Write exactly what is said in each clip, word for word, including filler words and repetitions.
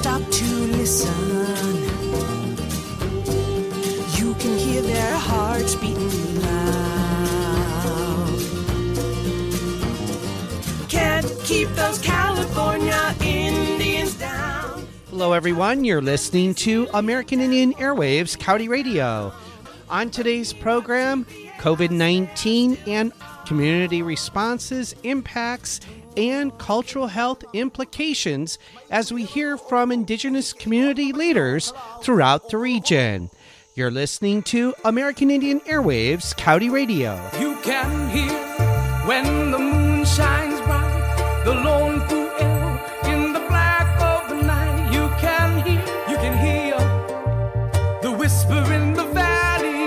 stop to listen. You can hear their hearts beating loud. Can't keep those California Indians down. Hello, everyone. You're listening to American Indian Airwaves Cowdy Radio. On today's program, COVID nineteen and community responses, impacts, and cultural health implications as we hear from indigenous community leaders throughout the region. You're listening to American Indian Airwaves Cowdy Radio. You can hear when the moon shines bright, the lone pu'el in the black of the night. You can hear, you can hear the whisper in the valley.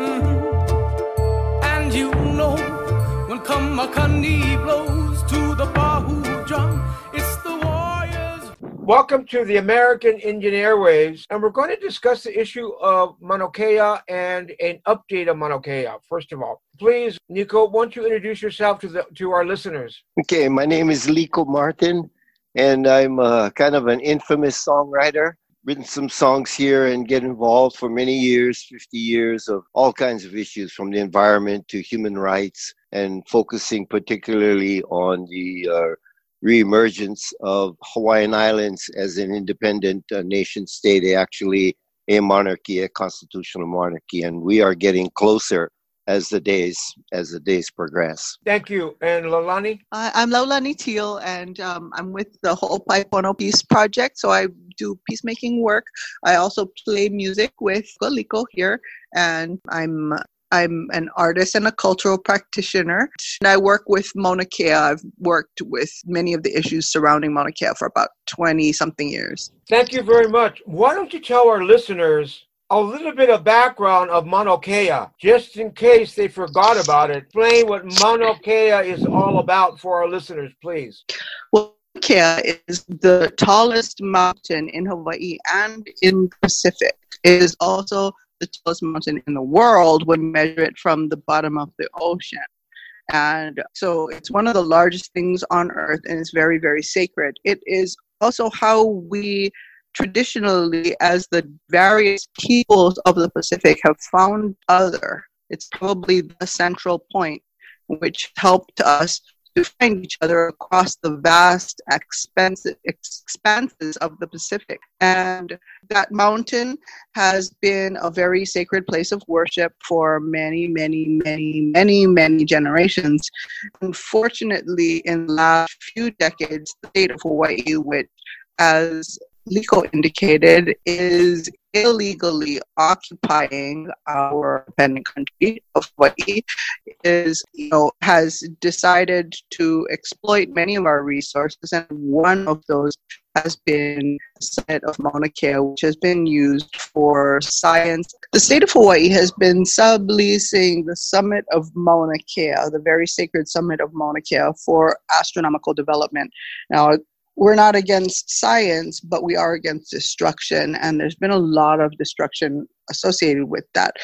Mm-hmm. And you know when Kamakani blows. Welcome to the American Indian Airwaves, and we're going to discuss the issue of Mauna Kea and an update on Mauna Kea. First of all, please, Liko, won't you introduce yourself to the to our listeners? Okay, my name is Liko Martin, and I'm uh, kind of an infamous songwriter. Written some songs here and get involved for many years, fifty years of all kinds of issues, from the environment to human rights, and focusing particularly on the uh, reemergence of Hawaiian Islands as an independent uh, nation state, actually a monarchy, a constitutional monarchy, and we are getting closer as the days as the days progress. Thank you. And Laulani? Uh, I'm Laulani Teale, and um, I'm with the Ho'opai Pono Peace Project, so I do peacemaking work. I also play music with Koliko here, and I'm I'm an artist and a cultural practitioner, and I work with Mauna Kea. I've worked with many of the issues surrounding Mauna Kea for about twenty-something years. Thank you very much. Why don't you tell our listeners a little bit of background of Mauna Kea, just in case they forgot about it. Explain what Mauna Kea is all about for our listeners, please. Well, Mauna Kea is the tallest mountain in Hawaii and in the Pacific. It is also the tallest mountain in the world when measure it from the bottom of the ocean. And so it's one of the largest things on Earth, and it's very, very sacred. It is also how we traditionally, as the various peoples of the Pacific have found other. It's probably the central point which helped us to find each other across the vast expanses of the Pacific. And that mountain has been a very sacred place of worship for many, many, many, many, many generations. Unfortunately, in the last few decades, the state of Hawaii, which, as Liko indicated, is illegally occupying our independent country of Hawaii, is, you know, has decided to exploit many of our resources, and one of those has been the site of Mauna Kea, which has been used for science. The state of Hawaii has been subleasing the summit of Mauna Kea, the very sacred summit of Mauna Kea, for astronomical development. Now, we're not against science, but we are against destruction, and there's been a lot of destruction associated with that.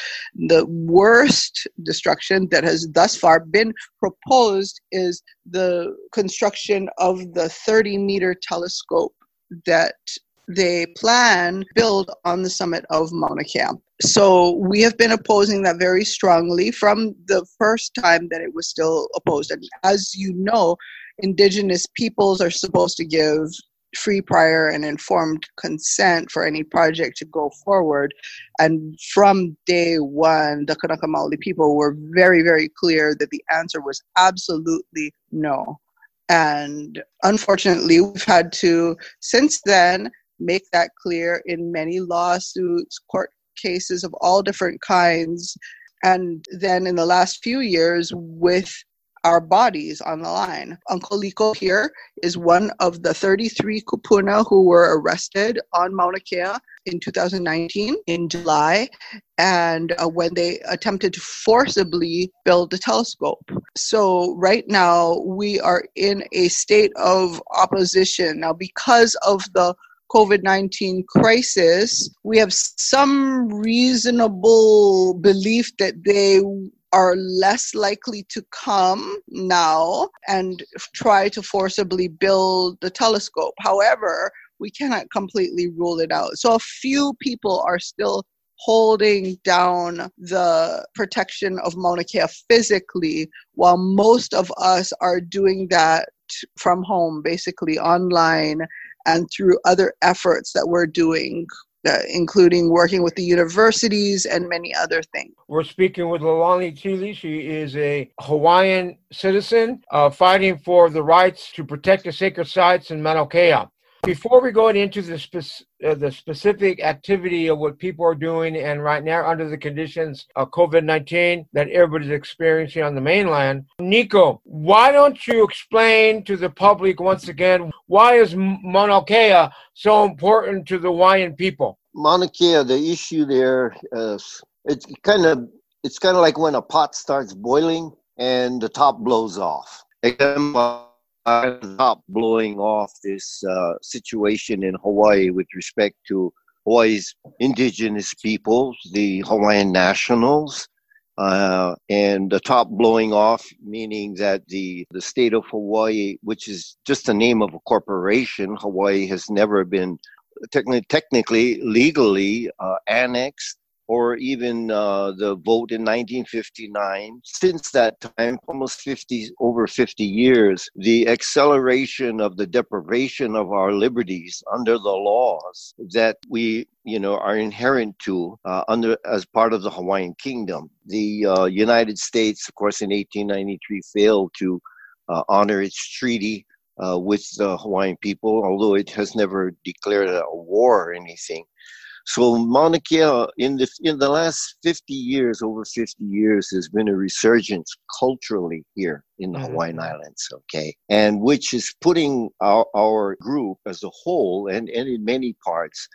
The worst destruction that has thus far been proposed is the construction of the thirty-meter telescope that they plan to build on the summit of Mauna Kea. So we have been opposing that very strongly from the first time that it was still opposed. And as you know, Indigenous peoples are supposed to give free, prior, and informed consent for any project to go forward. And from day one, the Kanaka Maoli people were very, very clear that the answer was absolutely no. And unfortunately, we've had to, since then, make that clear in many lawsuits, court cases of all different kinds. And then in the last few years, with our bodies on the line. Uncle Liko here is one of the thirty-three kupuna who were arrested on Mauna Kea in two thousand nineteen, in July, and uh, when they attempted to forcibly build the telescope. So right now we are in a state of opposition. Now, because of the COVID nineteen crisis, we have some reasonable belief that they are less likely to come now and try to forcibly build the telescope. However, we cannot completely rule it out. So a few people are still holding down the protection of Mauna Kea physically, while most of us are doing that from home, basically online and through other efforts that we're doing, uh, including working with the universities and many other things. We're speaking with Laulani Teale. She is a Hawaiian citizen uh, fighting for the rights to protect the sacred sites in Mauna Kea. Before we go into the, spe- uh, the specific activity of what people are doing and right now under the conditions of covid nineteen that everybody's experiencing on the mainland, Nico, why don't you explain to the public once again, why is Mauna Kea so important to the Hawaiian people? Mauna Kea, the issue there, uh, it's kind of it's kind of like when a pot starts boiling and the top blows off. I'm not blowing off this uh, situation in Hawaii with respect to Hawaii's indigenous peoples, the Hawaiian nationals, uh, and the top blowing off, meaning that the, the state of Hawaii, which is just the name of a corporation, Hawaii has never been technically, technically legally uh, annexed, or even uh, the vote in nineteen fifty-nine. Since that time, almost fifty, over fifty years, the acceleration of the deprivation of our liberties under the laws that we, you know, are inherent to uh, under as part of the Hawaiian kingdom. The uh, United States, of course, in eighteen ninety-three failed to uh, honor its treaty uh, with the Hawaiian people, although it has never declared a war or anything. So Mauna Kea, in the, in the last fifty years, over fifty years, there's been a resurgence culturally here in the mm-hmm. Hawaiian Islands, okay? And which is putting our, our group as a whole, and, and in many parts,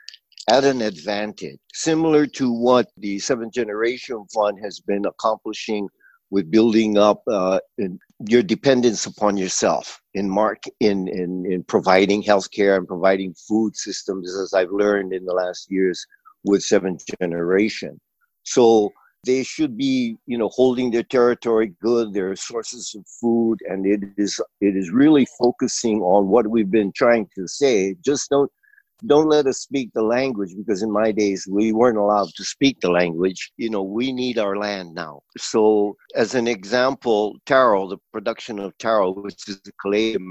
at an advantage, similar to what the Seventh Generation Fund has been accomplishing with building up uh, in your dependence upon yourself in mark in, in, in providing healthcare and providing food systems, as I've learned in the last years with Seventh Generation. So they should be, you know, holding their territory good, their sources of food, and it is it is really focusing on what we've been trying to say. Just don't Don't let us speak the language, because in my days, we weren't allowed to speak the language. You know, we need our land now. So as an example, taro, the production of taro, which is the clayum.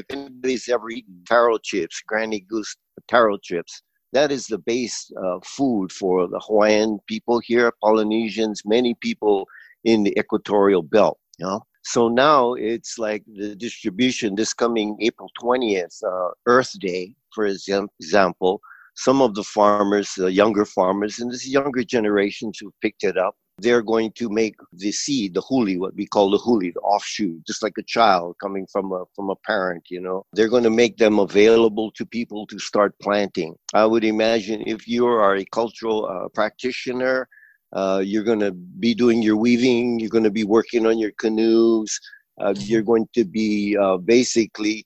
If anybody's ever eaten taro chips, Granny Goose taro chips, that is the base uh, food for the Hawaiian people here, Polynesians, many people in the equatorial belt, you know. So now it's like the distribution this coming April twentieth, uh, Earth Day, for example. Some of the farmers, the younger farmers, and this younger generations who picked it up, they're going to make the seed, the huli, what we call the huli, the offshoot, just like a child coming from a from a parent, you know. They're going to make them available to people to start planting. I would imagine if you are a cultural uh, practitioner, Uh, you're going to be doing your weaving. You're going to be working on your canoes. Uh, you're going to be uh, basically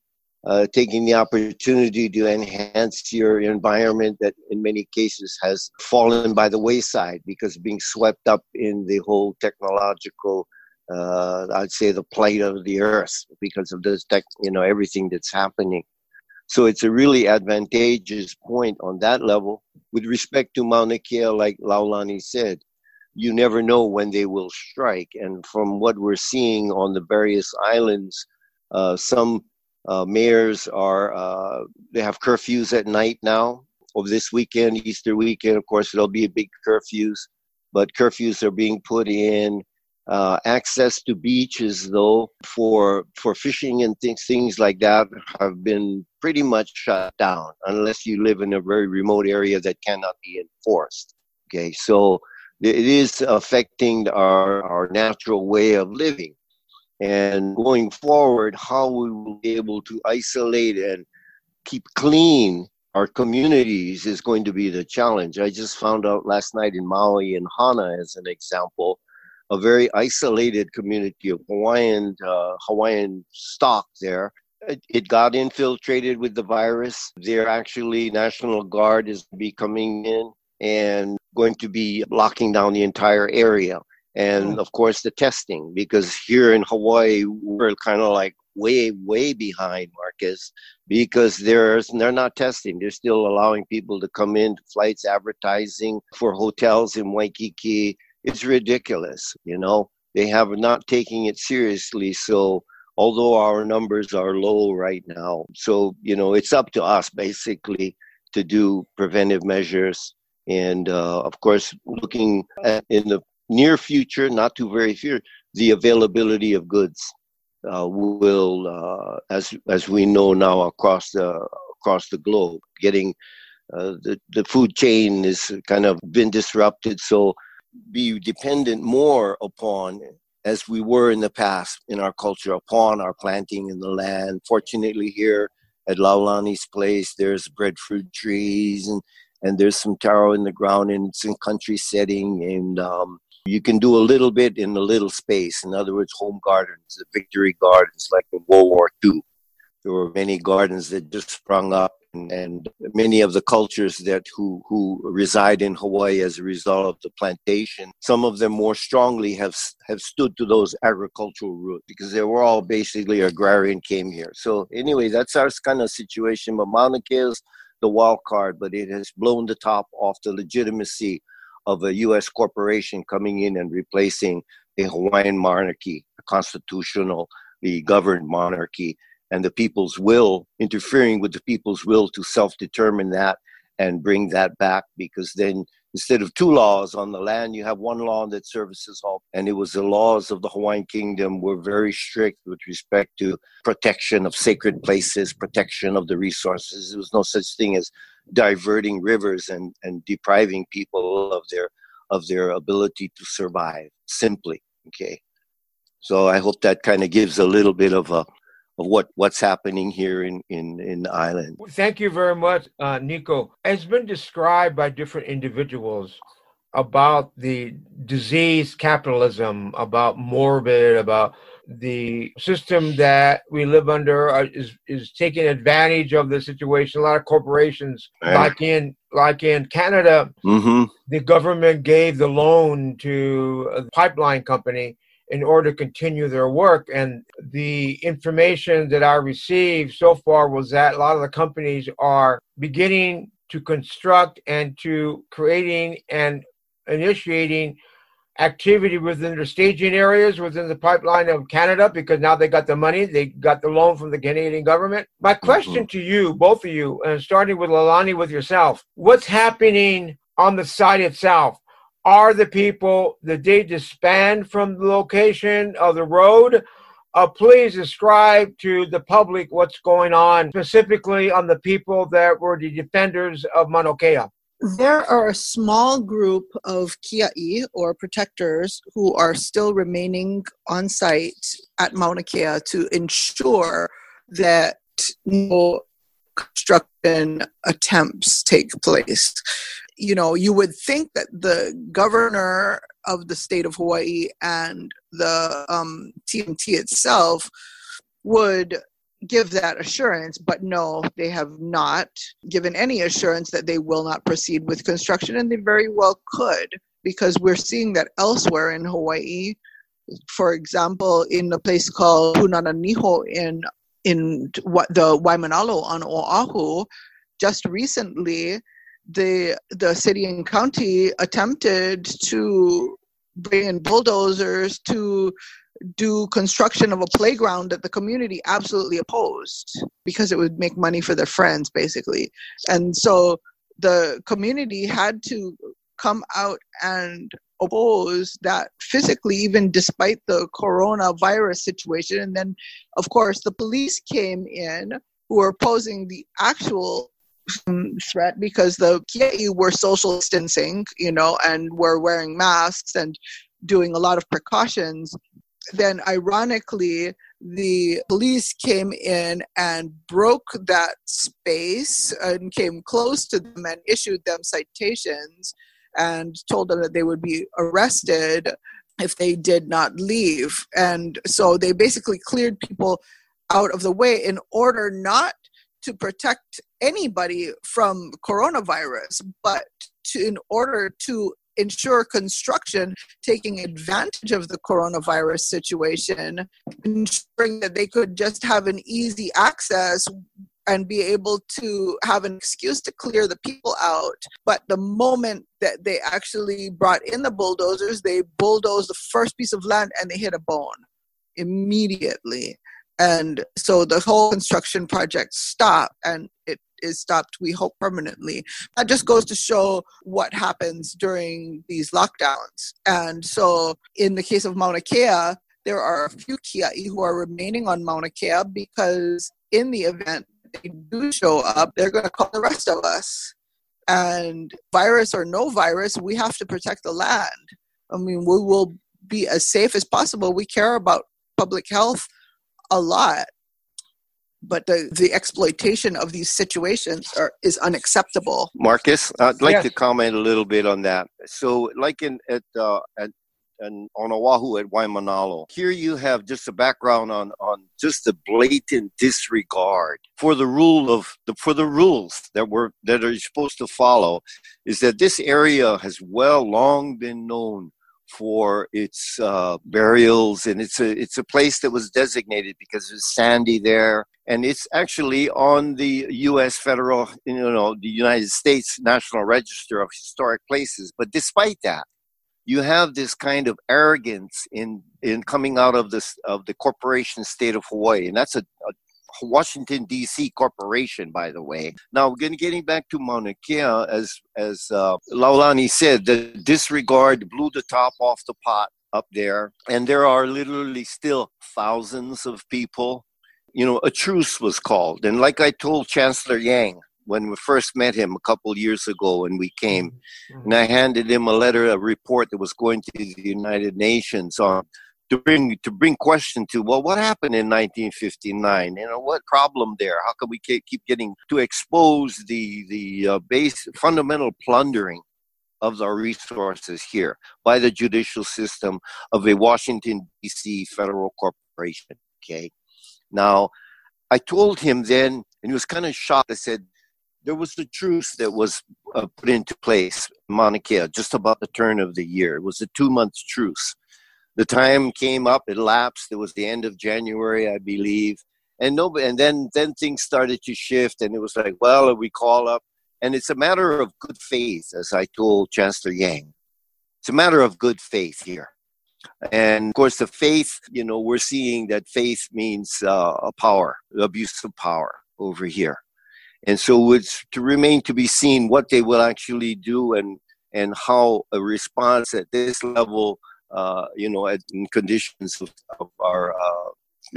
uh, taking the opportunity to enhance your environment that in many cases has fallen by the wayside because being swept up in the whole technological, uh, I'd say the plight of the earth because of this tech, you know, everything that's happening. So it's a really advantageous point on that level. With respect to Mauna Kea, like Laulani said, you never know when they will strike. And from what we're seeing on the various islands, uh, some uh, mayors are, uh, they have curfews at night now. Over this weekend, Easter weekend, of course, there'll be big curfews, but curfews are being put in. Uh, access to beaches, though, for for fishing and things things like that have been pretty much shut down, unless you live in a very remote area that cannot be enforced. Okay, so it is affecting our, our natural way of living. And going forward, how we will be able to isolate and keep clean our communities is going to be the challenge. I just found out last night in Maui and Hana, as an example, a very isolated community of Hawaiian uh, Hawaiian stock there. It, it got infiltrated with the virus. They're actually, National Guard is be coming in and going to be locking down the entire area. And, of course, the testing, because here in Hawaii, we're kind of like way, way behind, Marcus, because there's, they're not testing. They're still allowing people to come in, flights, advertising for hotels in Waikiki. It's ridiculous, you know. They have not taken it seriously. So although our numbers are low right now, so, you know, it's up to us basically to do preventive measures. And, uh, of course, looking at in the near future, not too very fear, the availability of goods uh, will, uh, as as we know now across the across the globe, getting uh, the the food chain is kind of been disrupted. So be dependent more upon, as we were in the past in our culture, upon our planting in the land. Fortunately, here at Laulani's place, there's breadfruit trees and. And there's some taro in the ground, and it's in country setting, and um, you can do a little bit in a little space. In other words, home gardens, the victory gardens, like in World War Two. There were many gardens that just sprung up, and, and many of the cultures that who, who reside in Hawaii as a result of the plantation, some of them more strongly have have stood to those agricultural roots because they were all basically agrarian, came here. So anyway, that's our kind of situation. But Mauna Kea is the wild card, but it has blown the top off the legitimacy of a U S corporation coming in and replacing a Hawaiian monarchy, a constitutionally governed monarchy, and the people's will, interfering with the people's will to self-determine that and bring that back, because then instead of two laws on the land, you have one law that services all. And it was the laws of the Hawaiian kingdom were very strict with respect to protection of sacred places, protection of the resources. There was no such thing as diverting rivers and, and depriving people of their of their ability to survive, simply. Okay. So I hope that kind of gives a little bit of a of what, what's happening here in, in, in the island. Thank you very much, uh, Nico. It's been described by different individuals about the disease capitalism, about morbid, about the system that we live under uh, is, is taking advantage of the situation. A lot of corporations, uh, like in like in Canada, mm-hmm. the government gave the loan to a pipeline company in order to continue their work. And the information that I received so far was that a lot of the companies are beginning to construct and to creating and initiating activity within their staging areas within the pipeline of Canada, because now they got the money, they got the loan from the Canadian government. My question mm-hmm. to you, both of you, and starting with Laulani, with yourself, what's happening on the site itself? Are the people, did they disband from the location of the road? Uh, please describe to the public what's going on, specifically on the people that were the defenders of Mauna Kea. There are a small group of Kia'i, or protectors, who are still remaining on site at Mauna Kea to ensure that no construction attempts take place. You know, you would think that the governor of the state of Hawaii and the um, T M T itself would give that assurance, but no, they have not given any assurance that they will not proceed with construction, and they very well could, because we're seeing that elsewhere in Hawaii. For example, in a place called Hūnānāniho in, in the Waimanalo on Oahu, just recently, The the city and county attempted to bring in bulldozers to do construction of a playground that the community absolutely opposed, because it would make money for their friends, basically. And so the community had to come out and oppose that physically, even despite the coronavirus situation. And then, of course, the police came in, who were opposing the actual threat, because the Kia'i were social distancing, you know, and were wearing masks and doing a lot of precautions. Then, ironically, the police came in and broke that space and came close to them and issued them citations and told them that they would be arrested if they did not leave. And so they basically cleared people out of the way in order not to protect anybody from coronavirus, but to, in order to ensure construction taking advantage of the coronavirus situation, ensuring that they could just have an easy access and be able to have an excuse to clear the people out. But the moment that they actually brought in the bulldozers, they bulldozed the first piece of land and they hit a bone immediately. And so the whole construction project stopped, and it is stopped, we hope, permanently. That just goes to show what happens during these lockdowns. And so in the case of Mauna Kea, there are a few Kia'i who are remaining on Mauna Kea because in the event they do show up, they're going to call the rest of us. And virus or no virus, we have to protect the land. I mean, we will be as safe as possible. We care about public health a lot, but the, the exploitation of these situations are, is unacceptable. Marcus, I'd like yes. to comment a little bit on that. So like in at, uh, at and on Oahu at Waimanalo. Here you have just a background on, on just the blatant disregard for the rule of the for the rules that were that are supposed to follow. Is that this area has well long been known for its uh, burials, and it's a it's a place that was designated because it's sandy there, and it's actually on the U S federal, you know, the United States National Register of Historic Places. But despite that, you have this kind of arrogance in, in coming out of this of the corporation state of Hawaii, and that's a, a Washington D C corporation, by the way. Now, again, getting back to Mauna Kea, as as uh, Laulani said, the disregard blew the top off the pot up there, and there are literally still thousands of people. You know, a truce was called, and like I told Chancellor Yang when we first met him a couple years ago when we came, and I handed him a letter, a report that was going to the United Nations on to bring to bring question to, well, what happened in nineteen fifty-nine? You know, what problem there? How come we keep getting to expose the, the uh, base fundamental plundering of our resources here by the judicial system of a Washington, D C federal corporation, okay? Now, I told him then, and he was kind of shocked. I said, there was a truce that was uh, put into place in Mauna Kea just about the turn of the year. It was a two-month truce. The time came up, it lapsed. It was the end of January, I believe. And nobody, and then, then things started to shift, and it was like, well, we call up. And it's a matter of good faith, as I told Chancellor Yang. It's a matter of good faith here. And, of course, the faith, you know, we're seeing that faith means uh, a power, abuse of power over here. And so it's to remain to be seen what they will actually do, and and how a response at this level, uh, you know, at, in conditions of, of our, uh,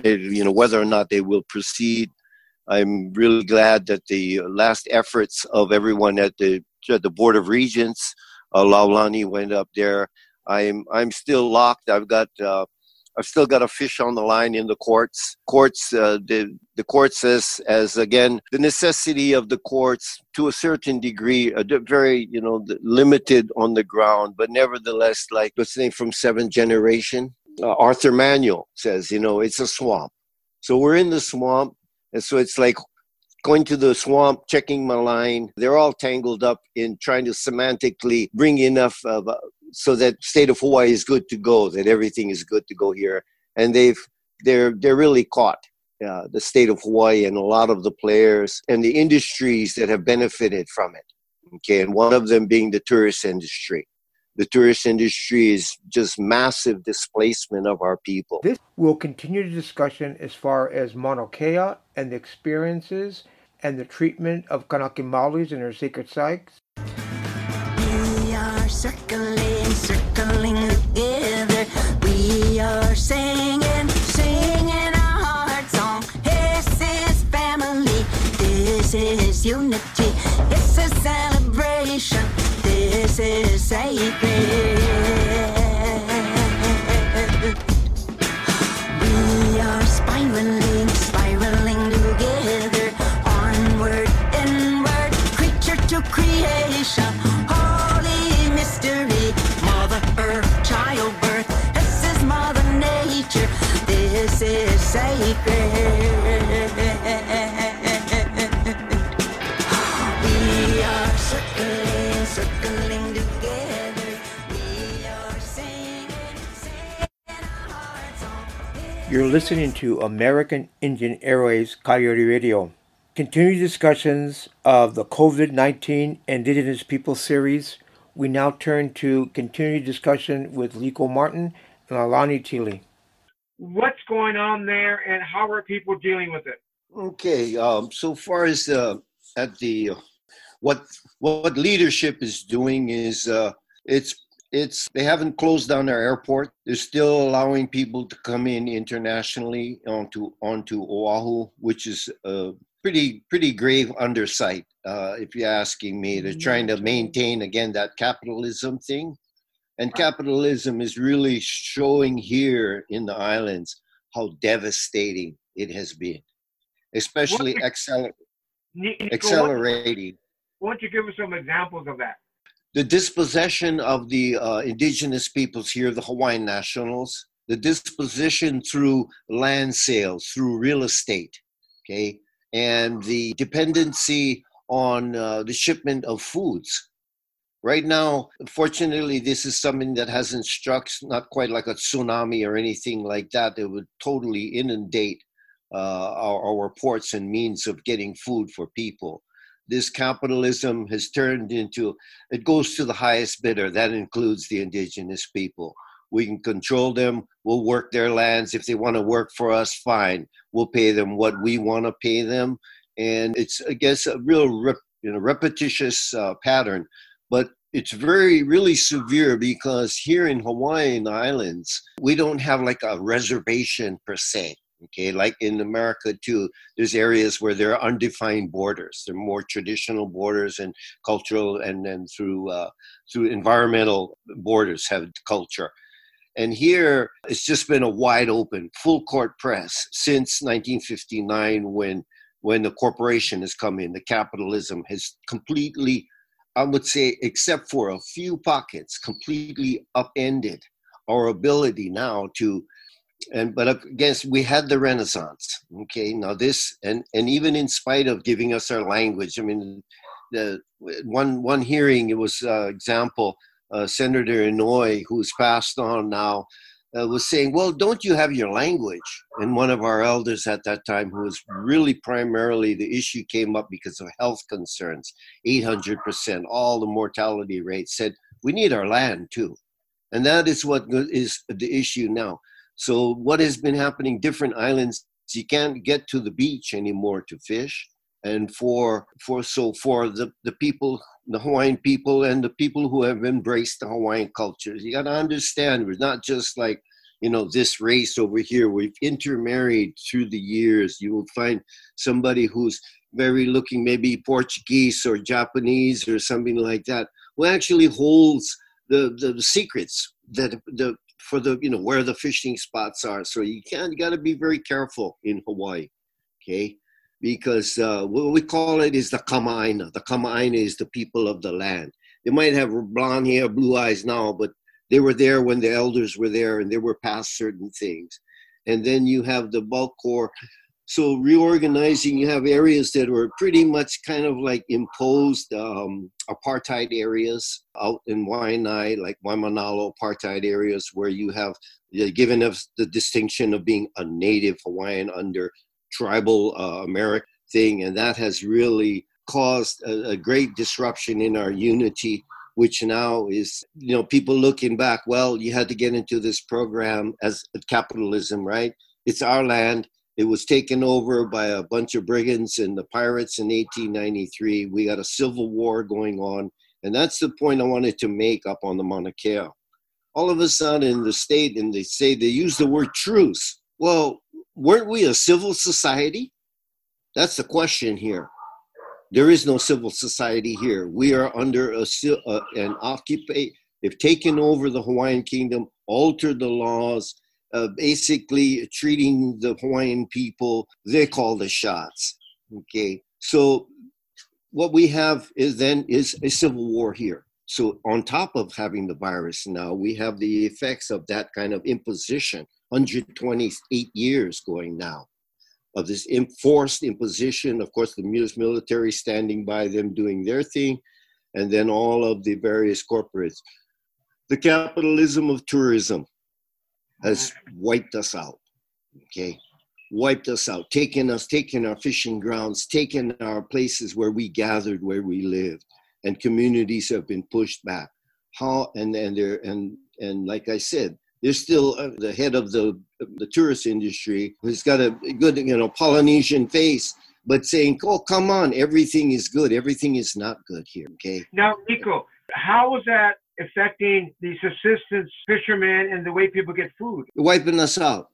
you know, whether or not they will proceed. I'm really glad that the last efforts of everyone at the at the Board of Regents, uh, Laulani went up there. I'm I'm still locked. I've got. Uh, I've still got a fish on the line in the courts. Courts, uh, the the court says, as again, the necessity of the courts to a certain degree, uh, very, you know, limited on the ground, but nevertheless, like what's the name from Seventh Generation? Uh, Arthur Manuel says, you know, it's a swamp. So we're in the swamp, and so it's like going to the swamp, checking my line. They're all tangled up in trying to semantically bring enough of a, so that state of Hawaii is good to go, that everything is good to go here, and they've they're they're really caught uh, the state of Hawaii and a lot of the players and the industries that have benefited from it. Okay, and one of them being the tourist industry. The tourist industry is just massive displacement of our people. This will continue the discussion as far as Mauna Kea and the experiences and the treatment of Kanaka Maolis and their sacred sites. We are circling. Circling together, we are singing, singing our heart song. This is family, this is unity, it's a celebration, this is sacred. We are spiraling, spiraling together, onward, inward, creature to creation. Circling, circling together. You're listening to American Indian Airways Coyote Radio. Continued discussions of the COVID nineteen Indigenous People series. We now turn to continued discussion with Liko Martin and Laulani Teale. What's going on there and how are people dealing with it? Okay, um, so far as uh, at the uh, what what leadership is doing is uh, it's It's they haven't closed down their airport. They're still allowing people to come in internationally onto onto Oahu, which is a pretty pretty grave undersight, uh, if you're asking me. They're trying to maintain again that capitalism thing, and capitalism is really showing here in the islands how devastating it has been, especially acceler- accelerating. Why don't you give us some examples of that? The dispossession of the uh, indigenous peoples here, the Hawaiian nationals, the dispossession through land sales, through real estate, okay, and the dependency on uh, the shipment of foods. Right now, fortunately, this is something that hasn't struck, not quite like a tsunami or anything like that. It would totally inundate uh, our, our ports and means of getting food for people. This capitalism has turned into, it goes to the highest bidder. That includes the indigenous people. We can control them. We'll work their lands. If they want to work for us, fine. We'll pay them what we want to pay them. And it's, I guess, a real rep, you know, repetitious uh, pattern. But it's very, really severe because here in Hawaii and the islands, we don't have like a reservation per se. Okay, like in America too, there's areas where there are undefined borders. There are more traditional borders and cultural, and then through uh, through environmental borders have culture. And here, it's just been a wide open, full court press since nineteen fifty-nine, when when the corporation has come in. The capitalism has completely, I would say, except for a few pockets, completely upended our ability now to. And but again, we had the Renaissance. Okay, now this, and, and even in spite of giving us our language, I mean, the one one hearing, it was uh, example, uh, Senator Inouye, who's passed on now, uh, was saying, "Well, don't you have your language?" And one of our elders at that time, who was really primarily the issue came up because of health concerns, eight hundred percent, all the mortality rates, said, "We need our land too," and that is what is the issue now. So what has been happening, different islands, you can't get to the beach anymore to fish. And for for so for the, the people, the Hawaiian people and the people who have embraced the Hawaiian culture, you got to understand we're not just like, you know, this race over here. We've intermarried through the years. You will find somebody who's very looking maybe Portuguese or Japanese or something like that, who actually holds the, the, the secrets that the for the, you know, where the fishing spots are. So you can't, you got to be very careful in Hawaii, okay? Because uh, what we call it is the kama'aina. The kama'aina is the people of the land. They might have blonde hair, blue eyes now, but they were there when the elders were there and they were past certain things. And then you have the bulk core. So reorganizing, you have areas that were pretty much kind of like imposed um, apartheid areas out in Waianae, like Waimanalo apartheid areas, where you have given us the distinction of being a native Hawaiian under tribal uh, American thing. And that has really caused a, a great disruption in our unity, which now is, you know, people looking back, well, you had to get into this program as capitalism, right? It's our land. It was taken over by a bunch of brigands and the pirates in eighteen ninety-three. We got a civil war going on. And that's the point I wanted to make up on the Mauna Kea. All of a sudden in the state, and they say they use the word truce. Well, weren't we a civil society? That's the question here. There is no civil society here. We are under a, uh, an occupation. They've taken over the Hawaiian kingdom, altered the laws, Uh, basically treating the Hawaiian people, they call the shots, okay? So what we have is then is a civil war here. So on top of having the virus now, we have the effects of that kind of imposition, one hundred twenty-eight years going now, of this enforced imposition, of course, the U S military standing by them doing their thing, and then all of the various corporates. The capitalism of tourism has wiped us out. okay? Wiped us out, taken us, taken our fishing grounds, taken our places where we gathered, where we lived, and communities have been pushed back. How, and, and, they're, and, and like I said, there's still uh, the head of the, the tourist industry who's got a good, you know, Polynesian face, but saying, oh, come on, everything is good. Everything is not good here, okay? Now, Liko, how is that affecting the subsistence fishermen and the way people get food? Wiping us out.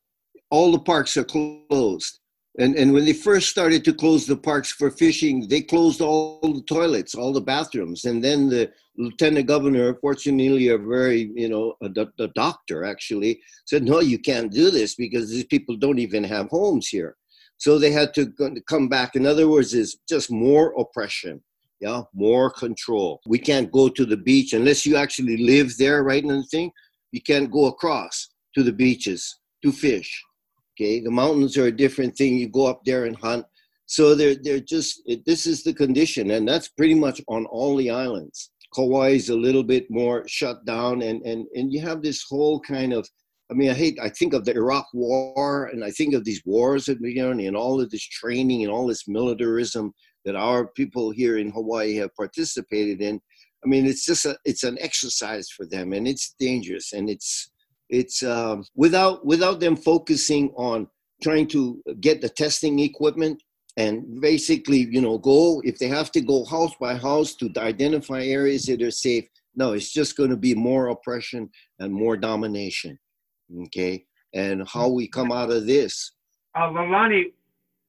All the parks are closed. And and when they first started to close the parks for fishing, they closed all the toilets, all the bathrooms. And then the lieutenant governor, fortunately, a very, you know, a, a doctor actually, said, no, you can't do this because these people don't even have homes here. So they had to come back. In other words, it's just more oppression, yeah, more control. We can't go to the beach unless you actually live there, right? And the thing, you can't go across to the beaches to fish. Okay, the mountains are a different thing. You go up there and hunt. So they're, they're just, it, this is the condition. And that's pretty much on all the islands. Kauai is a little bit more shut down. And, and, and you have this whole kind of, I mean, I hate, I think of the Iraq War, and I think of these wars that began, and all of this training and all this militarism that our people here in Hawaii have participated in. I mean, it's just, a, it's an exercise for them, and it's dangerous, and it's, It's um, without without them focusing on trying to get the testing equipment and basically, you know, go, if they have to go house by house to identify areas that are safe. No, it's just going to be more oppression and more domination. Okay, and how we come out of this? Uh, Laulani,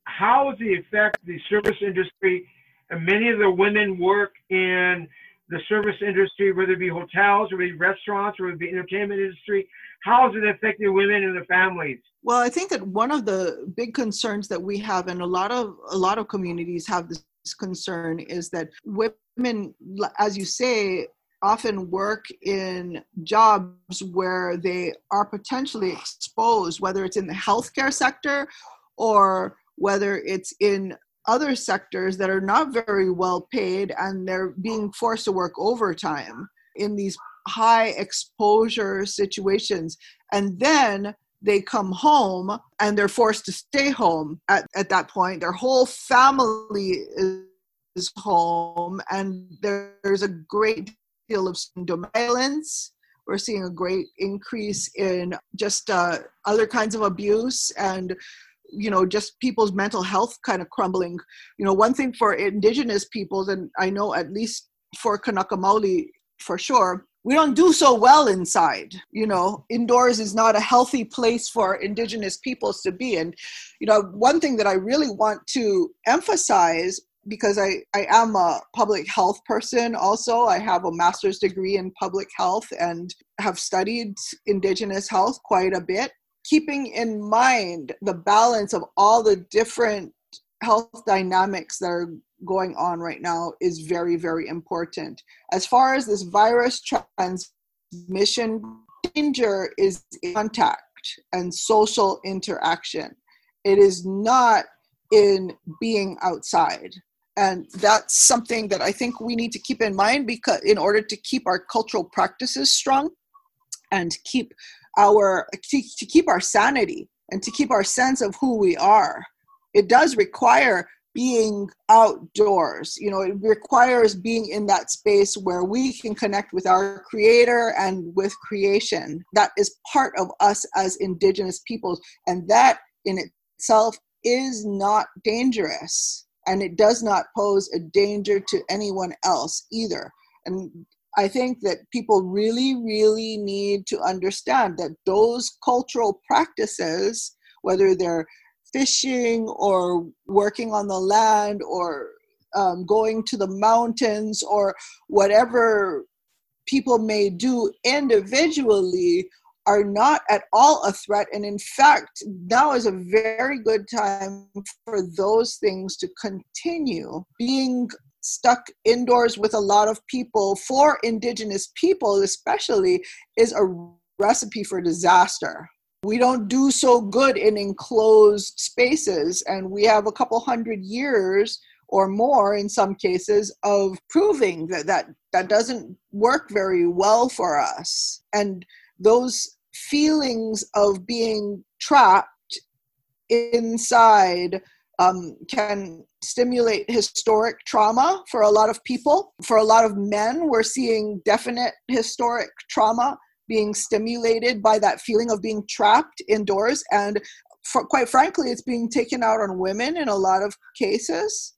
how is the effect the service industry? And many of the women work in the service industry, whether it be hotels, whether it be restaurants, whether it be entertainment industry. How is it affecting women and the families? Well, I think that one of the big concerns that we have, and a lot of a lot of communities have this concern, is that women, as you say, often work in jobs where they are potentially exposed, whether it's in the healthcare sector or whether it's in other sectors that are not very well paid, and they're being forced to work overtime in these high exposure situations. And then they come home and they're forced to stay home at, at that point. Their whole family is home, and there's a great deal of violence. We're seeing a great increase in just uh, other kinds of abuse, and you know, just people's mental health kind of crumbling. You know, one thing for indigenous peoples, and I know at least for Kanaka Maoli for sure, we don't do so well inside. You know, indoors is not a healthy place for indigenous peoples to be. And, you know, one thing that I really want to emphasize, because I, I am a public health person also. I have a master's degree in public health and have studied indigenous health quite a bit. Keeping in mind the balance of all the different health dynamics that are going on right now is very, very important. As far as this virus transmission, danger is contact and social interaction. It is not in being outside. And that's something that I think we need to keep in mind, because in order to keep our cultural practices strong and keep Our to, to keep our sanity and to keep our sense of who we are. It does require being outdoors. You know, it requires being in that space where we can connect with our creator and with creation. That is part of us as indigenous peoples, and that in itself is not dangerous, and it does not pose a danger to anyone else either. And I think that people really, really need to understand that those cultural practices, whether they're fishing or working on the land or um, going to the mountains or whatever people may do individually, are not at all a threat. And in fact, now is a very good time for those things to continue being stuck indoors with a lot of people. For indigenous people especially, is a recipe for disaster. We don't do so good in enclosed spaces, and we have a couple hundred years or more in some cases of proving that that, that doesn't work very well for us. And those feelings of being trapped inside um, can stimulate historic trauma for a lot of people. For a lot of men, we're seeing definite historic trauma being stimulated by that feeling of being trapped indoors. And for, quite frankly, it's being taken out on women in a lot of cases,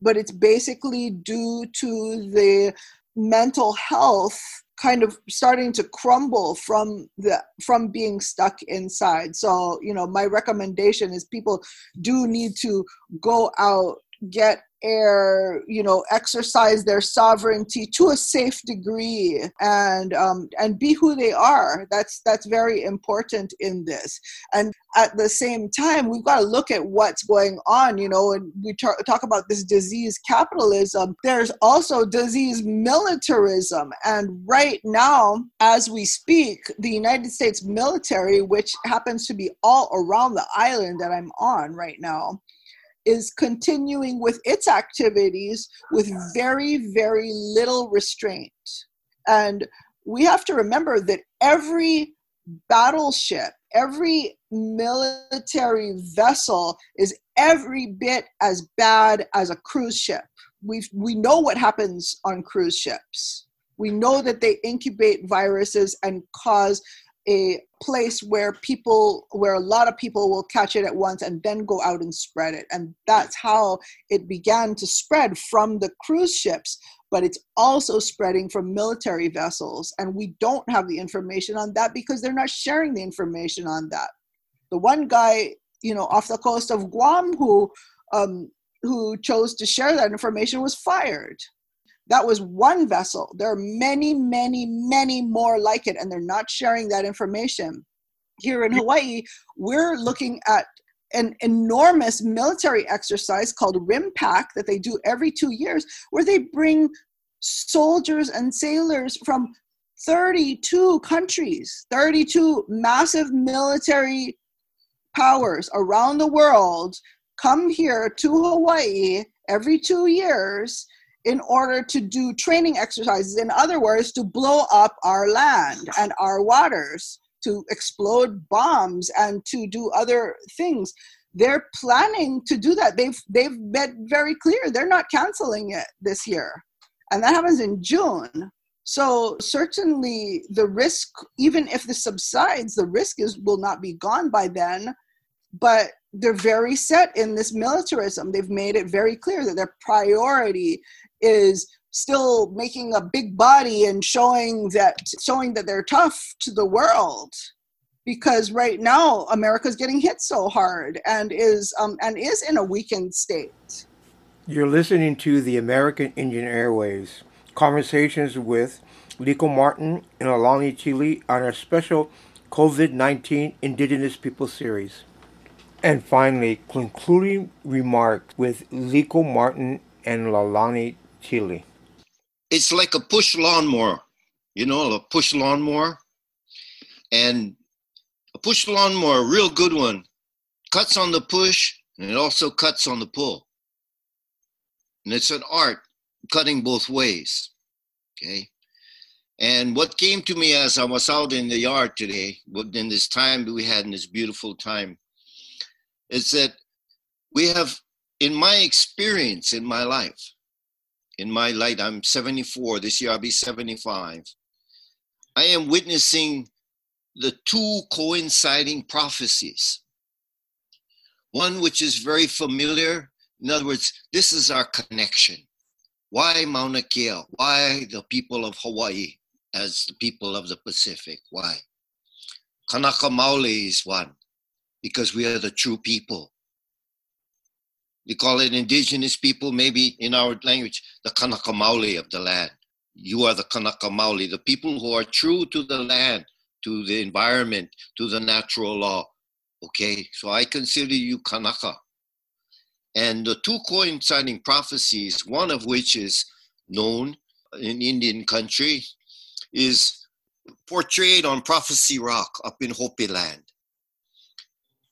but it's basically due to the mental health kind of starting to crumble from the from being stuck inside. So, you know, my recommendation is people do need to go out, get air, you know, exercise their sovereignty to a safe degree, and um, and be who they are. That's that's very important in this. And at the same time, we've got to look at what's going on, you know, and we tar- talk about this disease capitalism. There's also disease militarism. And right now, as we speak, the United States military, which happens to be all around the island that I'm on right now, is continuing with its activities with very, very little restraint. And we have to remember that every battleship, every military vessel is every bit as bad as a cruise ship. We've, we know what happens on cruise ships. We know that they incubate viruses and cause a place where people, where a lot of people will catch it at once and then go out and spread it. And that's how it began to spread from the cruise ships, but it's also spreading from military vessels. And we don't have the information on that because they're not sharing the information on that. The one guy, you know, off the coast of Guam who, um, who chose to share that information was fired. That was one vessel. There are many, many, many more like it, and they're not sharing that information. Here in Hawaii, we're looking at an enormous military exercise called RIMPAC that they do every two years, where they bring soldiers and sailors from thirty-two countries, thirty-two massive military powers around the world, come here to Hawaii every two years in order to do training exercises, in other words, to blow up our land and our waters, to explode bombs and to do other things. They're planning to do that. They've they've been very clear. They're not canceling it this year. And that happens in June. So certainly the risk, even if this subsides, the risk is will not be gone by then. But they're very set in this militarism. They've made it very clear that their priority is still making a big body and showing that showing that they're tough to the world, because right now America's getting hit so hard and is um, and is in a weakened state. You're listening to the American Indian Airways Conversations with Liko Martin and Laulani Teale on our special COVID nineteen Indigenous People series. And finally, concluding remarks with Liko Martin and Laulani Teale. It's like a push lawnmower, you know, a push lawnmower. And a push lawnmower, a real good one, cuts on the push and it also cuts on the pull. And it's an art, cutting both ways, okay? And what came to me as I was out in the yard today, in this time that we had in this beautiful time, is that we have, in my experience, in my life, in my life, I'm seventy-four, this year I'll be seventy-five. I am witnessing the two coinciding prophecies. One which is very familiar. In other words, this is our connection. Why Mauna Kea? Why the people of Hawaii as the people of the Pacific? Why? Kanaka Maoli is one. Because we are the true people. We call it indigenous people, maybe in our language, the Kanaka Maoli of the land. You are the Kanaka Maoli, the people who are true to the land, to the environment, to the natural law. Okay, so I consider you Kanaka. And the two coinciding prophecies, one of which is known in Indian country, is portrayed on Prophecy Rock up in Hopi land.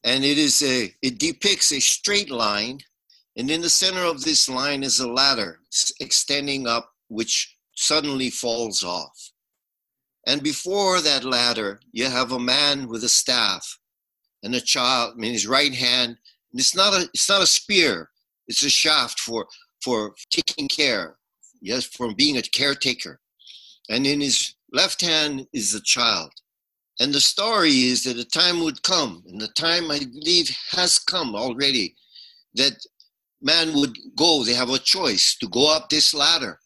And it is a, it depicts a straight line, and in the center of this line is a ladder extending up, which suddenly falls off. And before that ladder, you have a man with a staff and a child in his right hand It's not a it's not a spear. It's a shaft for for taking care. Yes, for being a caretaker. And in his left hand is the child. And the story is that a time would come, and the time I believe has come already, that man would go, they have a choice to go up this ladder.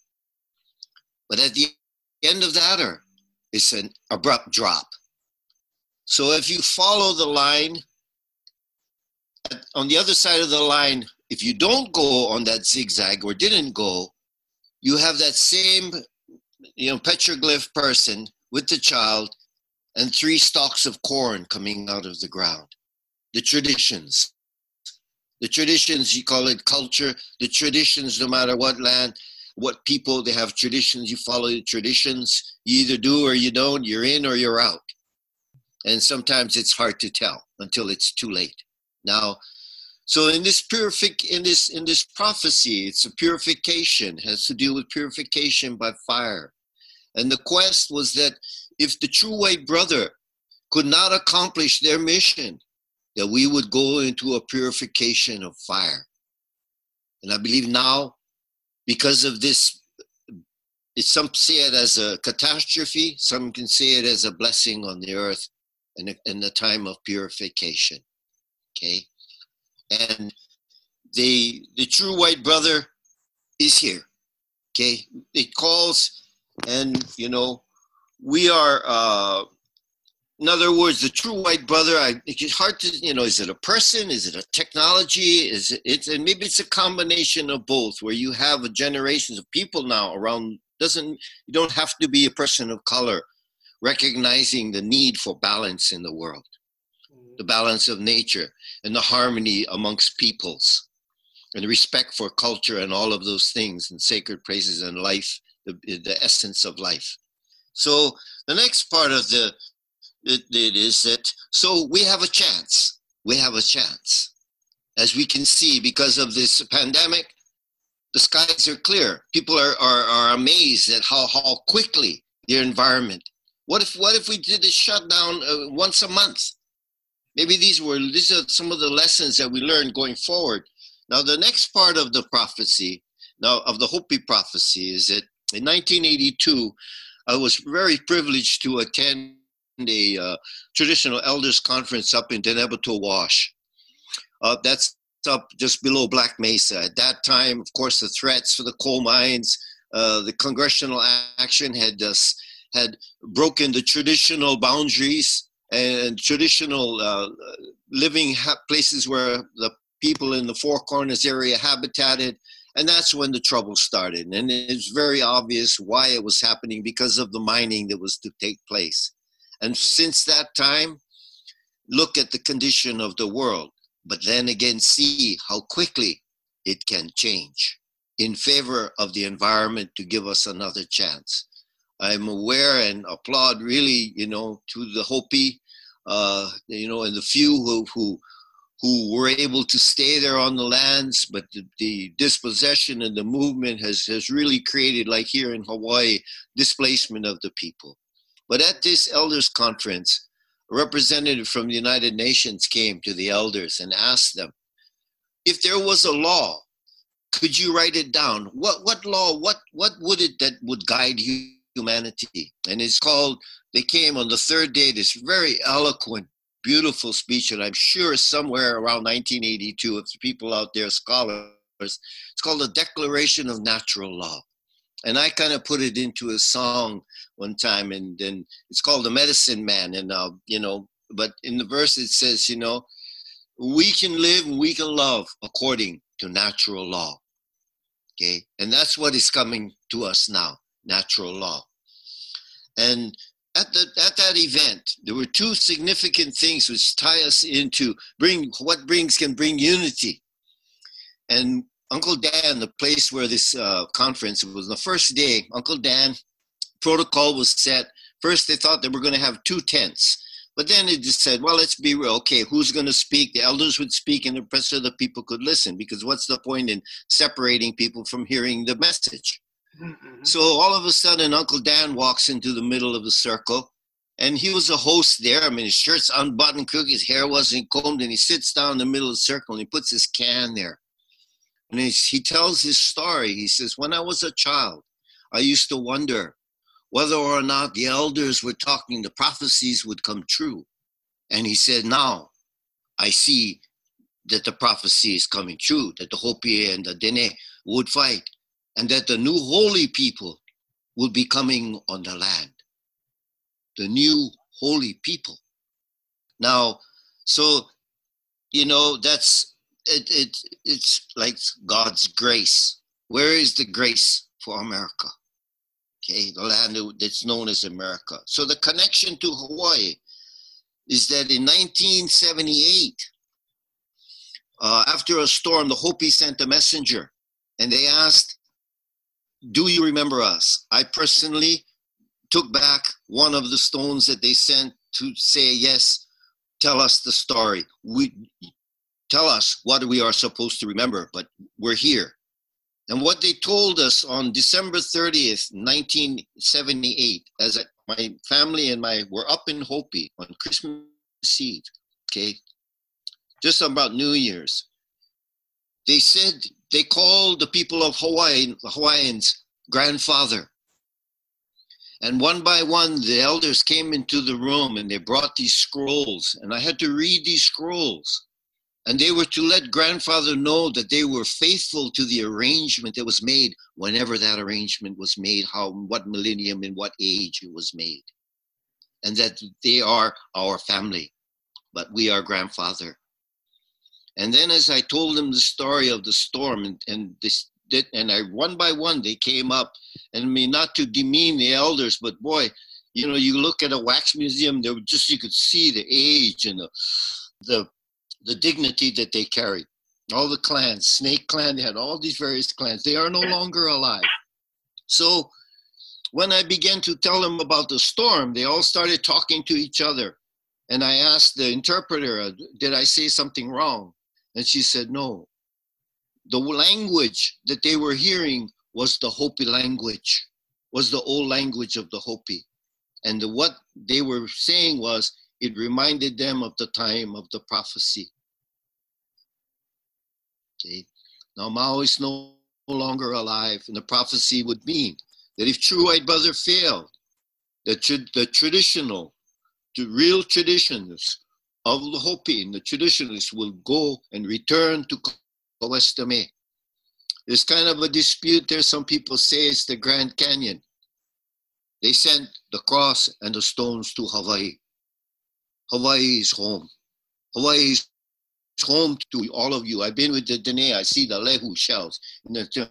But at the end of the ladder, it's an abrupt drop. So if you follow the line, on the other side of the line, if you don't go on that zigzag or didn't go, you have that same, you know, petroglyph person with the child and three stalks of corn coming out of the ground. The traditions. The traditions, you call it culture, the traditions, no matter what land, what people, they have traditions, you follow the traditions, you either do or you don't, you're in or you're out. And sometimes it's hard to tell until it's too late. Now, so in this purific, in this in this prophecy, it's a purification, it has to do with purification by fire. And the quest was that if the true white brother could not accomplish their mission, that we would go into a purification of fire. And I believe now, because of this, some see it as a catastrophe, some can see it as a blessing on the earth and in the time of purification. Okay? And the, the true white brother is here. Okay? It calls, and, you know, we are... Uh, in other words, the true white brother, I, it's hard to, you know, is it a person? Is it a technology? Is it, it's, and maybe it's a combination of both, where you have a generations of people now around, doesn't, you don't have to be a person of color, recognizing the need for balance in the world, the balance of nature and the harmony amongst peoples and the respect for culture and all of those things and sacred praises and life, the, the essence of life. So the next part of the, It, it is that, so we have a chance. We have a chance. As we can see, because of this pandemic, the skies are clear. People are, are, are amazed at how, how quickly their environment. What if what if we did a shutdown uh, once a month? Maybe these were these are some of the lessons that we learned going forward. Now, the next part of the prophecy, now of the Hopi prophecy, is that in nineteen eighty-two, I was very privileged to attend a uh, traditional elders conference up in Denebito Wash. Uh, that's up just below Black Mesa. At that time, of course, the threats for the coal mines, uh, the congressional action had uh, had broken the traditional boundaries and traditional uh, living ha- places where the people in the Four Corners area habitated. And that's when the trouble started. And it's very obvious why it was happening, because of the mining that was to take place. And since that time, look at the condition of the world, but then again, see how quickly it can change in favor of the environment to give us another chance. I'm aware and applaud really, you know, to the Hopi, uh, you know, and the few who, who, who were able to stay there on the lands, but the, the dispossession and the movement has, has really created, like here in Hawaii, displacement of the people. But at this elders conference, a representative from the United Nations came to the elders and asked them, if there was a law, could you write it down? What what law, what what would it that would guide humanity? And it's called, they came on the third day, this very eloquent, beautiful speech, and I'm sure somewhere around nineteen eighty-two, if the people out there, scholars, it's called the Declaration of Natural Law. And I kind of put it into a song one time, and then it's called The Medicine Man. And, uh, you know, but in the verse it says, you know, we can live and we can love according to natural law. Okay. And that's what is coming to us now, natural law. And at the at that event, there were two significant things which tie us into bring what brings can bring unity. And Uncle Dan, the place where this uh, conference was the first day, Uncle Dan protocol was set. First, they thought they were going to have two tents. But then they just said, well, let's be real. Okay, who's going to speak? The elders would speak and the rest of the people could listen, because what's the point in separating people from hearing the message? Mm-hmm. So all of a sudden, Uncle Dan walks into the middle of the circle And he was a host there. I mean, his shirt's unbuttoned, crooked, his hair wasn't combed, and he sits down in the middle of the circle and he puts his can there. And he, he tells his story. He says, when I was a child, I used to wonder whether or not the elders were talking, the prophecies would come true. And he said, now I see that the prophecy is coming true, that the Hopi and the Diné would fight, and that the new holy people will be coming on the land. The new holy people. Now, so, you know, that's, it, it, it's like God's grace. Where is the grace for America? Okay, the land that's known as America. So the connection to Hawaii is that in nineteen seventy-eight, uh, after a storm, the Hopi sent a messenger and they asked, do you remember us? I personally took back one of the stones that they sent to say, yes, tell us the story. We, tell us what we are supposed to remember, but we're here. And what they told us on December thirtieth, nineteen seventy-eight, as I, my family and I were up in Hopi on Christmas Eve, okay, just about New Year's, they said, they called the people of Hawaii, the Hawaiians, grandfather. And one by one, the elders came into the room and they brought these scrolls. And I had to read these scrolls. And they were to let grandfather know that they were faithful to the arrangement that was made, whenever that arrangement was made, how, what millennium, in what age it was made. And that they are our family, but we are grandfather. And then as I told them the story of the storm and, and this, and I, one by one, they came up. And I mean, not to demean the elders, but boy, you know, you look at a wax museum, there were just, you could see the age and the, the, the dignity that they carried. All the clans, Snake Clan, they had all these various clans. They are no longer alive. So when I began to tell them about the storm, they all started talking to each other. And I asked the interpreter, did I say something wrong? And she said, no. The language that they were hearing was the Hopi language, was the old language of the Hopi. And the, what they were saying was, it reminded them of the time of the prophecy. Okay. Now Mao is no longer alive, and the prophecy would mean that if true white brother failed, the, tra the traditional, the real traditions of the Hopi and the traditionalists will go and return to Kawestame. There's kind of a dispute there. Some people say it's the Grand Canyon. They sent the cross and the stones to Hawaii. Hawaii is home. Hawaii is home to all of you. I've been with the Diné. I see the Lehu shells in the,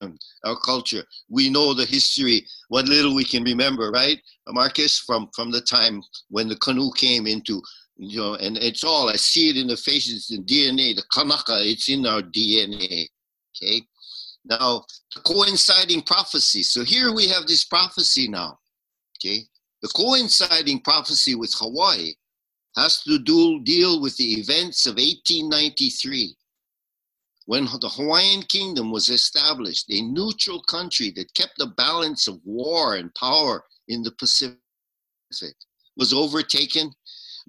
um, our culture. We know the history, what little we can remember, right, Marcus, from, from the time when the canoe came into, you know, and it's all, I see it in the faces, in D N A, the Kanaka, it's in our D N A, okay? Now, the coinciding prophecy. So here we have this prophecy now, okay? The coinciding prophecy with Hawaii has to do, deal with the events of eighteen ninety-three, when the Hawaiian Kingdom was established, a neutral country that kept the balance of war and power in the Pacific, was overtaken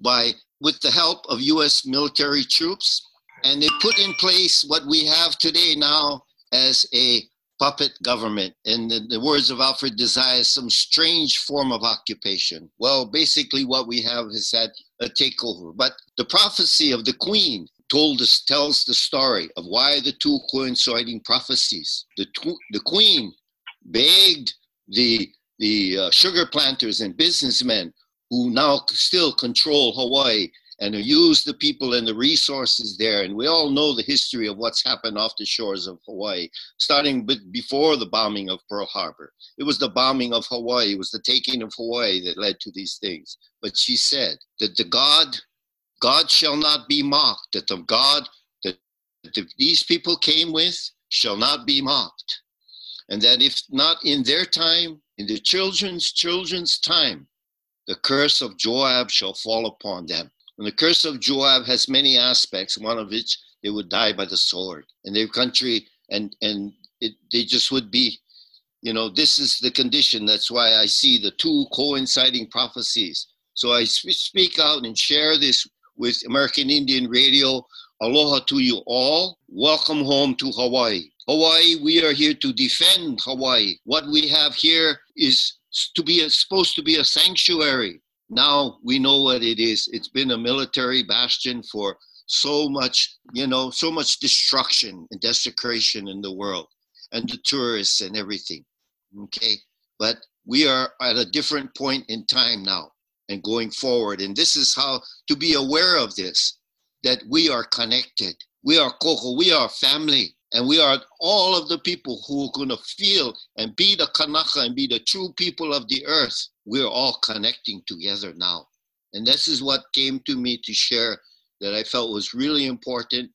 by, with the help of U S military troops, and they put in place what we have today now as a puppet government. In the, the words of Alfred Desire, some strange form of occupation. Well, basically what we have is that a takeover. But the prophecy of the Queen told us, tells the story of why the two coinciding prophecies. The, two, the Queen begged the, the uh, sugar planters and businessmen who now still control Hawaii and use the people and the resources there. And we all know the history of what's happened off the shores of Hawaii, starting with before the bombing of Pearl Harbor. It was the bombing of Hawaii, it was the taking of Hawaii that led to these things. But she said that the God, God shall not be mocked, that the God that these people came with shall not be mocked. And that if not in their time, in the children's children's time, the curse of Joab shall fall upon them. And the curse of Joab has many aspects, one of which they would die by the sword. And their country, and, and it, they just would be, you know, this is the condition. That's why I see the two coinciding prophecies. So I speak out and share this with American Indian Radio. Aloha to you all. Welcome home to Hawaii. Hawaii, we are here to defend Hawaii. What we have here is to be a, supposed to be a sanctuary. Now we know what it is. It's been a military bastion for so much, you know, so much destruction and desecration in the world and the tourists and everything, okay? But we are at a different point in time now and going forward. And this is how to be aware of this, that we are connected. We are koko, we are family, and we are all of the people who are gonna feel and be the Kanaka and be the true people of the earth. We're all connecting together now. And this is what came to me to share that I felt was really important,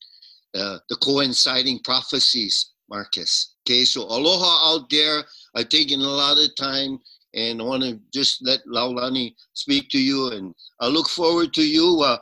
uh, the coinciding prophecies, Marcus. Okay, so aloha out there. I've taken a lot of time and I want to just let Laulani speak to you, and I look forward to you. Uh,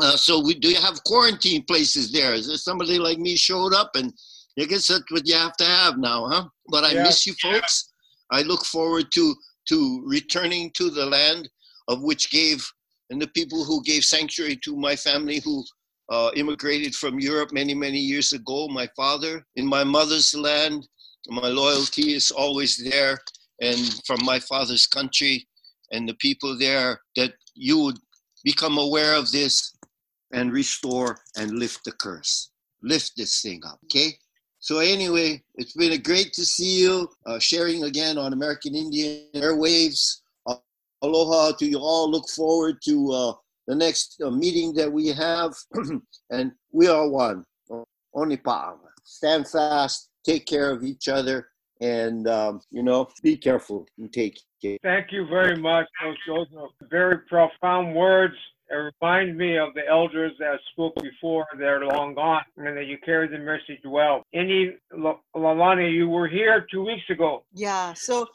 uh, so we do you have quarantine places there? Is there somebody like me showed up? And I guess that's what you have to have now, huh? But I yeah. miss you folks. Yeah. I look forward to, to returning to the land of which gave, and the people who gave sanctuary to my family who uh, immigrated from Europe many, many years ago, my father, in my mother's land. My loyalty is always there, and from my father's country and the people there, that you would become aware of this and restore and lift the curse. Lift this thing up, okay? So anyway, it's been a great to see you, uh, sharing again on American Indian Airwaves. Aloha to you all. Look forward to uh, the next uh, meeting that we have. And we are one. Oni pa'anga. Stand fast. Take care of each other. And, um, you know, be careful and take care. Thank you very much. Those are very profound words. It reminds me of the elders that spoke before. They're long gone, and that you carry the message well. Indy, Laulani, you were here two weeks ago. Yeah, so...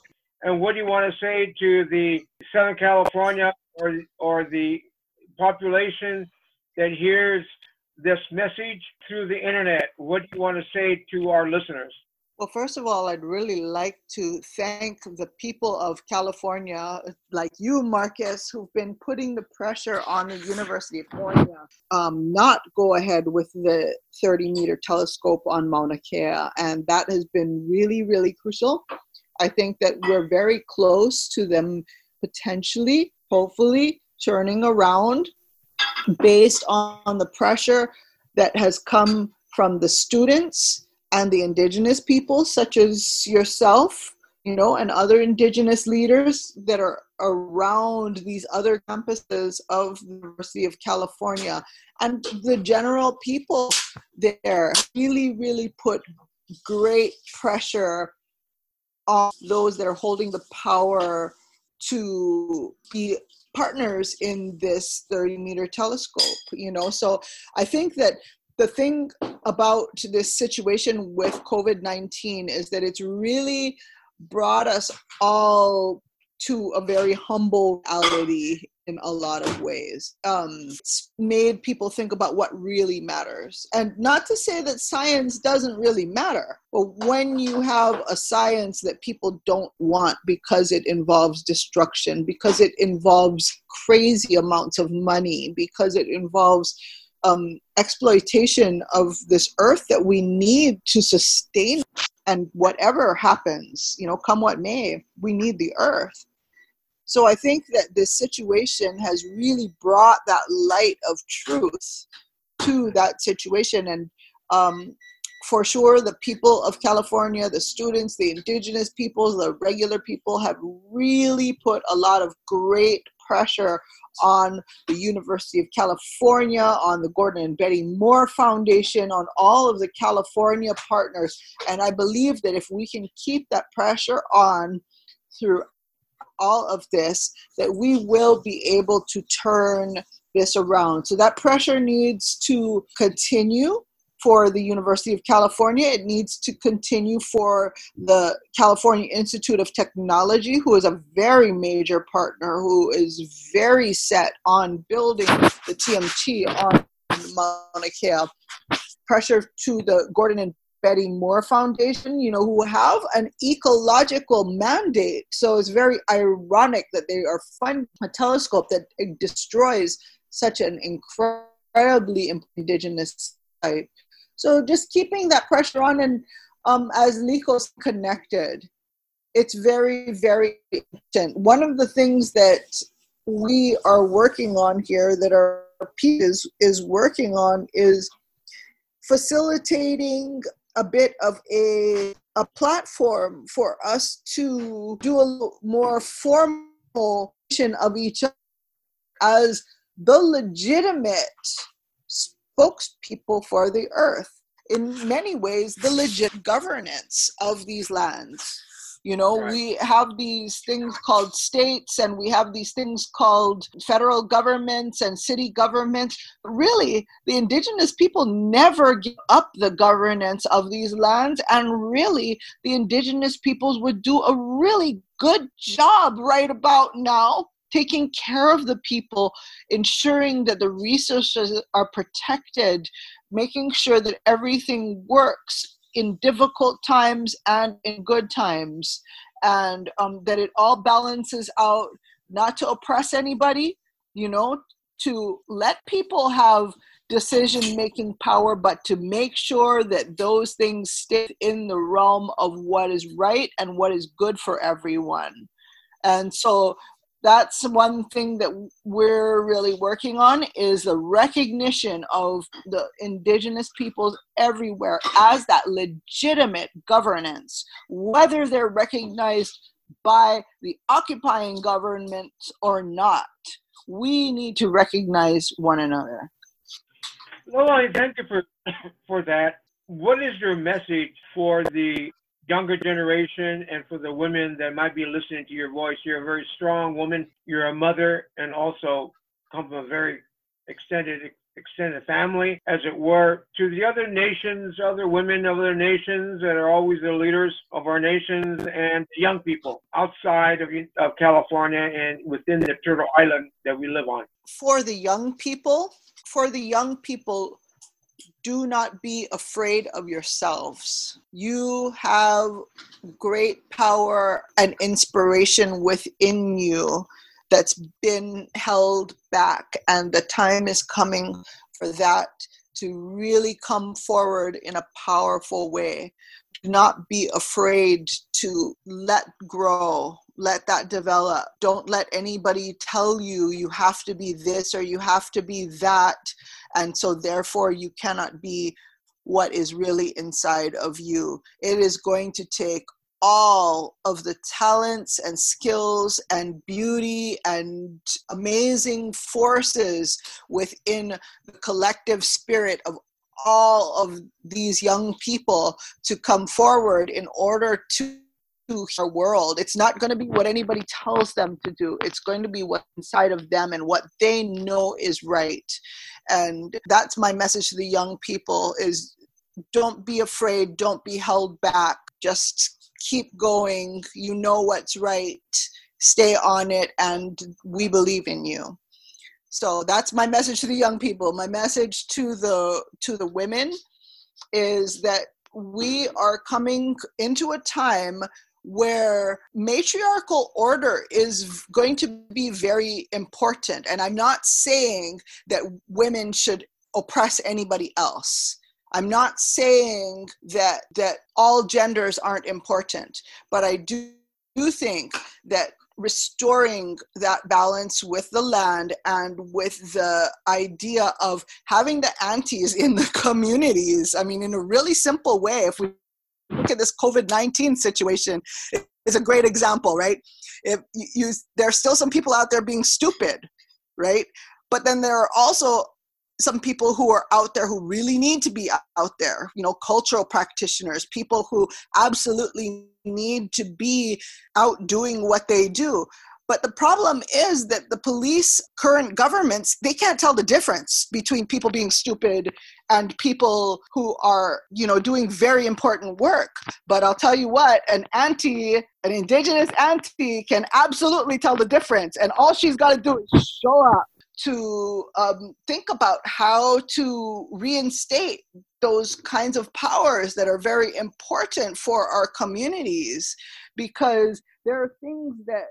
And what do you want to say to the Southern California or, or the population that hears this message through the internet? What do you want to say to our listeners? Well, first of all, I'd really like to thank the people of California, like you, Marcus, who've been putting the pressure on the University of California, um, not go ahead with the thirty meter telescope on Mauna Kea. And that has been really, really crucial. I think that we're very close to them potentially, hopefully, turning around based on the pressure that has come from the students and the indigenous people, such as yourself, you know, and other indigenous leaders that are around these other campuses of the University of California. And the general people there really, really put great pressure on those that are holding the power to be partners in this thirty meter telescope, you know. So I think that the thing about this situation with COVID nineteen is that it's really brought us all to a very humble reality in a lot of ways. Um, it's made people think about what really matters. And not to say that science doesn't really matter, but when you have a science that people don't want because it involves destruction, because it involves crazy amounts of money, because it involves um, exploitation of this earth that we need to sustain, and whatever happens, you know, come what may, we need the earth. So I think that this situation has really brought that light of truth to that situation. And um, for sure, the people of California, the students, the indigenous people, the regular people have really put a lot of great pressure on the University of California, on the Gordon and Betty Moore Foundation, on all of the California partners. And I believe that if we can keep that pressure on through all of this, that we will be able to turn this around. So that pressure needs to continue for the University of California. It needs to continue for the California Institute of Technology, who is a very major partner, who is very set on building the T M T on Mauna Kea. Pressure to the Gordon and Betty Moore Foundation, you know, who have an ecological mandate. So it's very ironic that they are funding a telescope that destroys such an incredibly indigenous site. So just keeping that pressure on, and um, as Liko's connected, it's very, very important. One of the things that we are working on here, that our P is, is working on, is facilitating a bit of a, a platform for us to do a more formal of each other as the legitimate spokespeople for the earth. In many ways, the legit governance of these lands. You know, right. We have these things called states, and we have these things called federal governments and city governments. Really, the indigenous people never give up the governance of these lands. And really, the indigenous peoples would do a really good job right about now, taking care of the people, ensuring that the resources are protected, making sure that everything works in difficult times and in good times, and um, that it all balances out, not to oppress anybody, you know, to let people have decision-making power, but to make sure that those things stay in the realm of what is right and what is good for everyone. And so that's one thing that we're really working on, is the recognition of the indigenous peoples everywhere as that legitimate governance, whether they're recognized by the occupying government or not. We need to recognize one another. Well, I thank you for, for that. What is your message for the younger generation and for the women that might be listening to your voice? You're a very strong woman. You're a mother, and also come from a very extended extended family, as it were. To the other nations, other women of other nations that are always the leaders of our nations, and young people outside of, of California and within the Turtle Island that we live on. For the young people, for the young people, do not be afraid of yourselves. You have great power and inspiration within you that's been held back, and the time is coming for that to really come forward in a powerful way. Do not be afraid to let grow. Let that develop. Don't let anybody tell you you have to be this or you have to be that, and so therefore you cannot be what is really inside of you. It is going to take all of the talents and skills and beauty and amazing forces within the collective spirit of all of these young people to come forward in order to our world. It's not going to be what anybody tells them to do. It's going to be what's inside of them and what they know is right. And that's my message to the young people, is don't be afraid, don't be held back, just keep going. You know what's right, stay on it, and we believe in you. So that's my message to the young people. My message to the to the women is that we are coming into a time where matriarchal order is going to be very important. And I'm not saying that women should oppress anybody else. I'm not saying that that all genders aren't important, but I do, do think that restoring that balance with the land and with the idea of having the aunties in the communities. I mean, in a really simple way, if we look at this COVID nineteen situation, it's a great example, right? If you, you, there are still some people out there being stupid, right? But then there are also some people who are out there who really need to be out there, you know, cultural practitioners, people who absolutely need to be out doing what they do. But the problem is that the police, current governments, they can't tell the difference between people being stupid and people who are, you know, doing very important work. But I'll tell you what, an auntie, an indigenous auntie can absolutely tell the difference. And all she's got to do is show up to um, think about how to reinstate those kinds of powers that are very important for our communities, because there are things that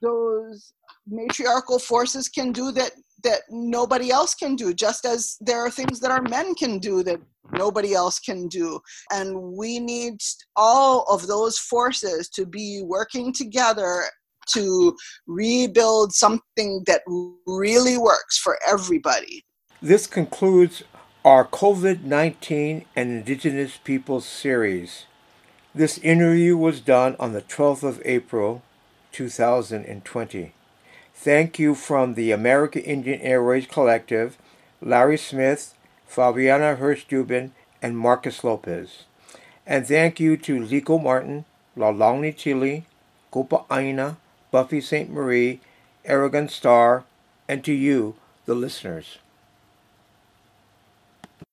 those matriarchal forces can do that that nobody else can do, just as there are things that our men can do that nobody else can do. And we need all of those forces to be working together to rebuild something that really works for everybody. This concludes our COVID nineteen and Indigenous Peoples series. This interview was done on the twelfth of April, two thousand twenty. Thank you from the American Indian Airways Collective, Larry Smith, Fabiana Hirsch-Dubin, and Marcus Lopez. And thank you to Liko Martin, Laulani Teale, Kopa Aina, Buffy Saint Marie, Aragon Star, and to you, the listeners.